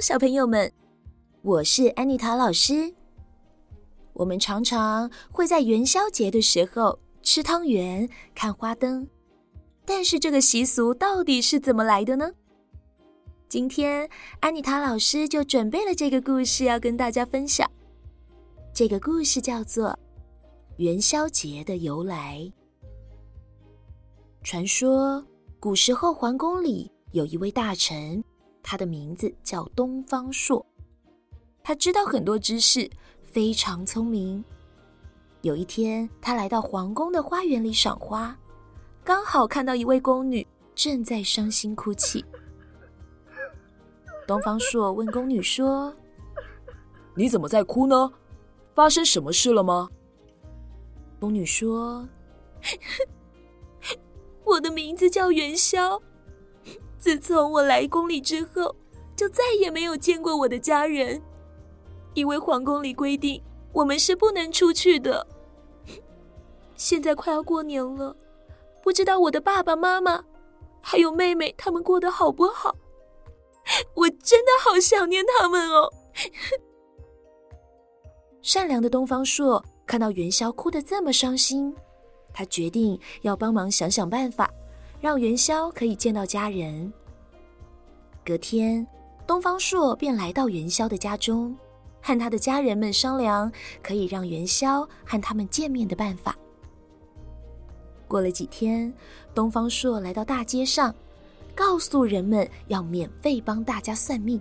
小朋友们，我是安妮塔老师。我们常常会在元宵节的时候吃汤圆、看花灯，但是这个习俗到底是怎么来的呢？今天安妮塔老师就准备了这个故事要跟大家分享。这个故事叫做《元宵节的由来》。传说古时候皇宫里有一位大臣，他的名字叫东方朔。他知道很多知识，非常聪明。有一天，他来到皇宫的花园里赏花，刚好看到一位宫女正在伤心哭泣。东方朔问宫女说：“你怎么在哭呢？发生什么事了吗？”宫女说：“我的名字叫元宵，自从我来宫里之后，就再也没有见过我的家人，因为皇宫里规定我们是不能出去的。现在快要过年了，不知道我的爸爸妈妈还有妹妹他们过得好不好？我真的好想念他们哦。”善良的东方朔看到元宵哭得这么伤心，他决定要帮忙想想办法，让元宵可以见到家人。隔天，东方朔便来到元宵的家中，和他的家人们商量可以让元宵和他们见面的办法。过了几天，东方朔来到大街上，告诉人们要免费帮大家算命，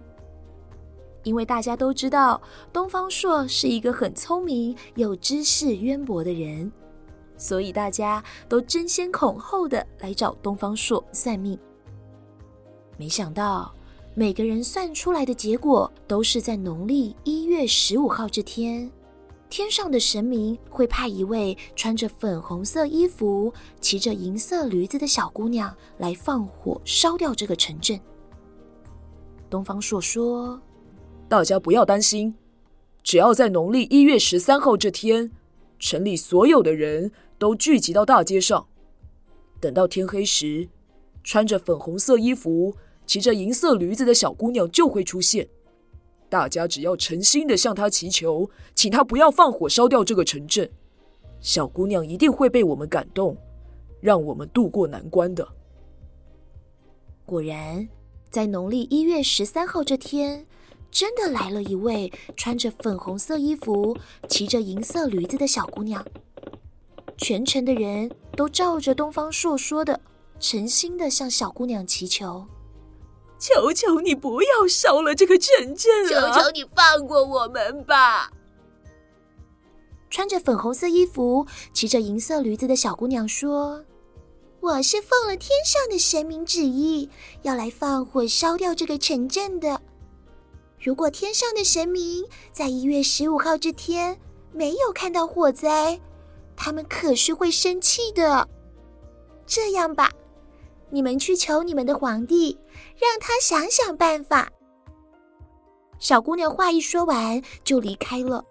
因为大家都知道东方朔是一个很聪明、有知识渊博的人，所以大家都争先恐后的来找东方朔算命。没想到，每个人算出来的结果都是在农历1月15号这天，天上的神明会派一位穿着粉红色衣服、骑着银色驴子的小姑娘来放火烧掉这个城镇。东方朔说：“大家不要担心，只要在农历1月13号这天，城里所有的人都聚集到大街上，等到天黑时，穿着粉红色衣服、骑着银色驴子的小姑娘就会出现。大家只要诚心地向她祈求，请她不要放火烧掉这个城镇，小姑娘一定会被我们感动，让我们度过难关的。”果然，在农历1月13号这天，真的来了一位穿着粉红色衣服、骑着银色驴子的小姑娘。全城的人都照着东方朔说的，诚心地向小姑娘祈求：“求求你不要烧了这个城镇啊！求求你放过我们吧！”穿着粉红色衣服、骑着银色驴子的小姑娘说：“我是奉了天上的神明旨意，要来放火烧掉这个城镇的。如果天上的神明在1月15号这天没有看到火灾，他们可是会生气的。这样吧，你们去求你们的皇帝，让他想想办法。”小姑娘话一说完就离开了。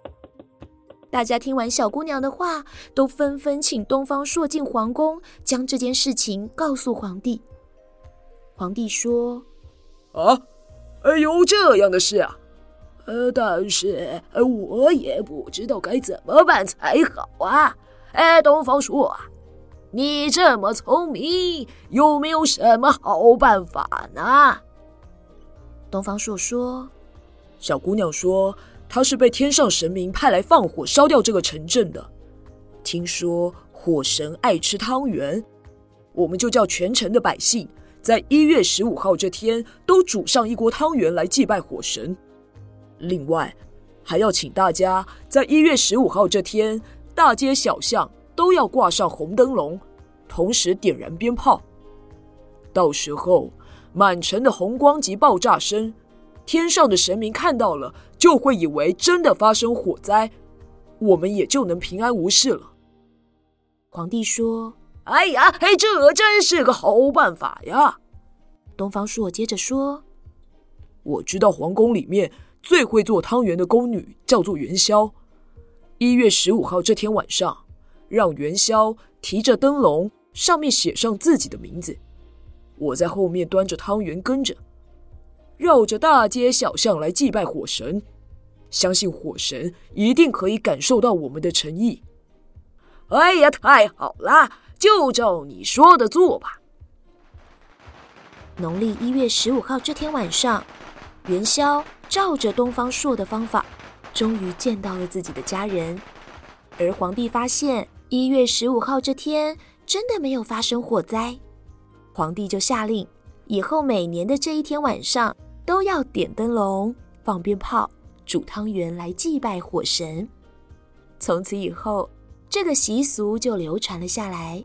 大家听完小姑娘的话，都纷纷请东方朔进皇宫，将这件事情告诉皇帝。皇帝说：“啊，有这样的事啊，但是我也不知道该怎么办才好啊。东方朔啊，你这么聪明，有没有什么好办法呢？”东方朔说：“小姑娘说她是被天上神明派来放火烧掉这个城镇的，听说火神爱吃汤圆，我们就叫全城的百姓在1月15号这天都煮上一锅汤圆来祭拜火神。另外，还要请大家在1月15号这天，大街小巷都要挂上红灯笼，同时点燃鞭炮。到时候，满城的红光及爆炸声，天上的神明看到了，就会以为真的发生火灾，我们也就能平安无事了。”皇帝说：“哎呀，这真是个好办法呀！”东方朔接着说：“我知道皇宫里面最会做汤圆的宫女叫做元宵。1月15号这天晚上，让元宵提着灯笼，上面写上自己的名字，我在后面端着汤圆跟着。绕着大街小巷来祭拜火神，相信火神一定可以感受到我们的诚意。哎呀，太好了，就照你说的做吧。农历1月15号这天晚上，元宵照着东方朔的方法，终于见到了自己的家人。而皇帝发现1月15号这天真的没有发生火灾，皇帝就下令，以后每年的这一天晚上都要点灯笼、放鞭炮、煮汤圆来祭拜火神。从此以后，这个习俗就流传了下来，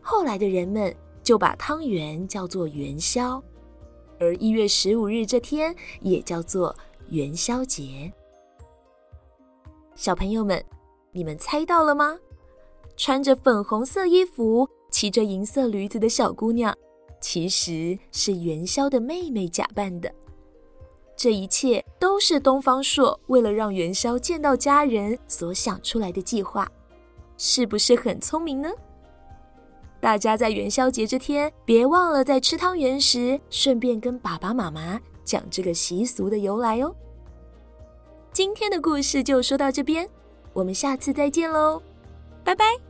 后来的人们就把汤圆叫做元宵，而1月15日这天也叫做元宵节。小朋友们，你们猜到了吗？穿着粉红色衣服、骑着银色驴子的小姑娘，其实是元宵的妹妹假扮的。这一切都是东方朔为了让元宵见到家人所想出来的计划，是不是很聪明呢？大家在元宵节这天，别忘了在吃汤圆时顺便跟爸爸妈妈讲这个习俗的由来哦。今天的故事就说到这边，我们下次再见喽，拜拜。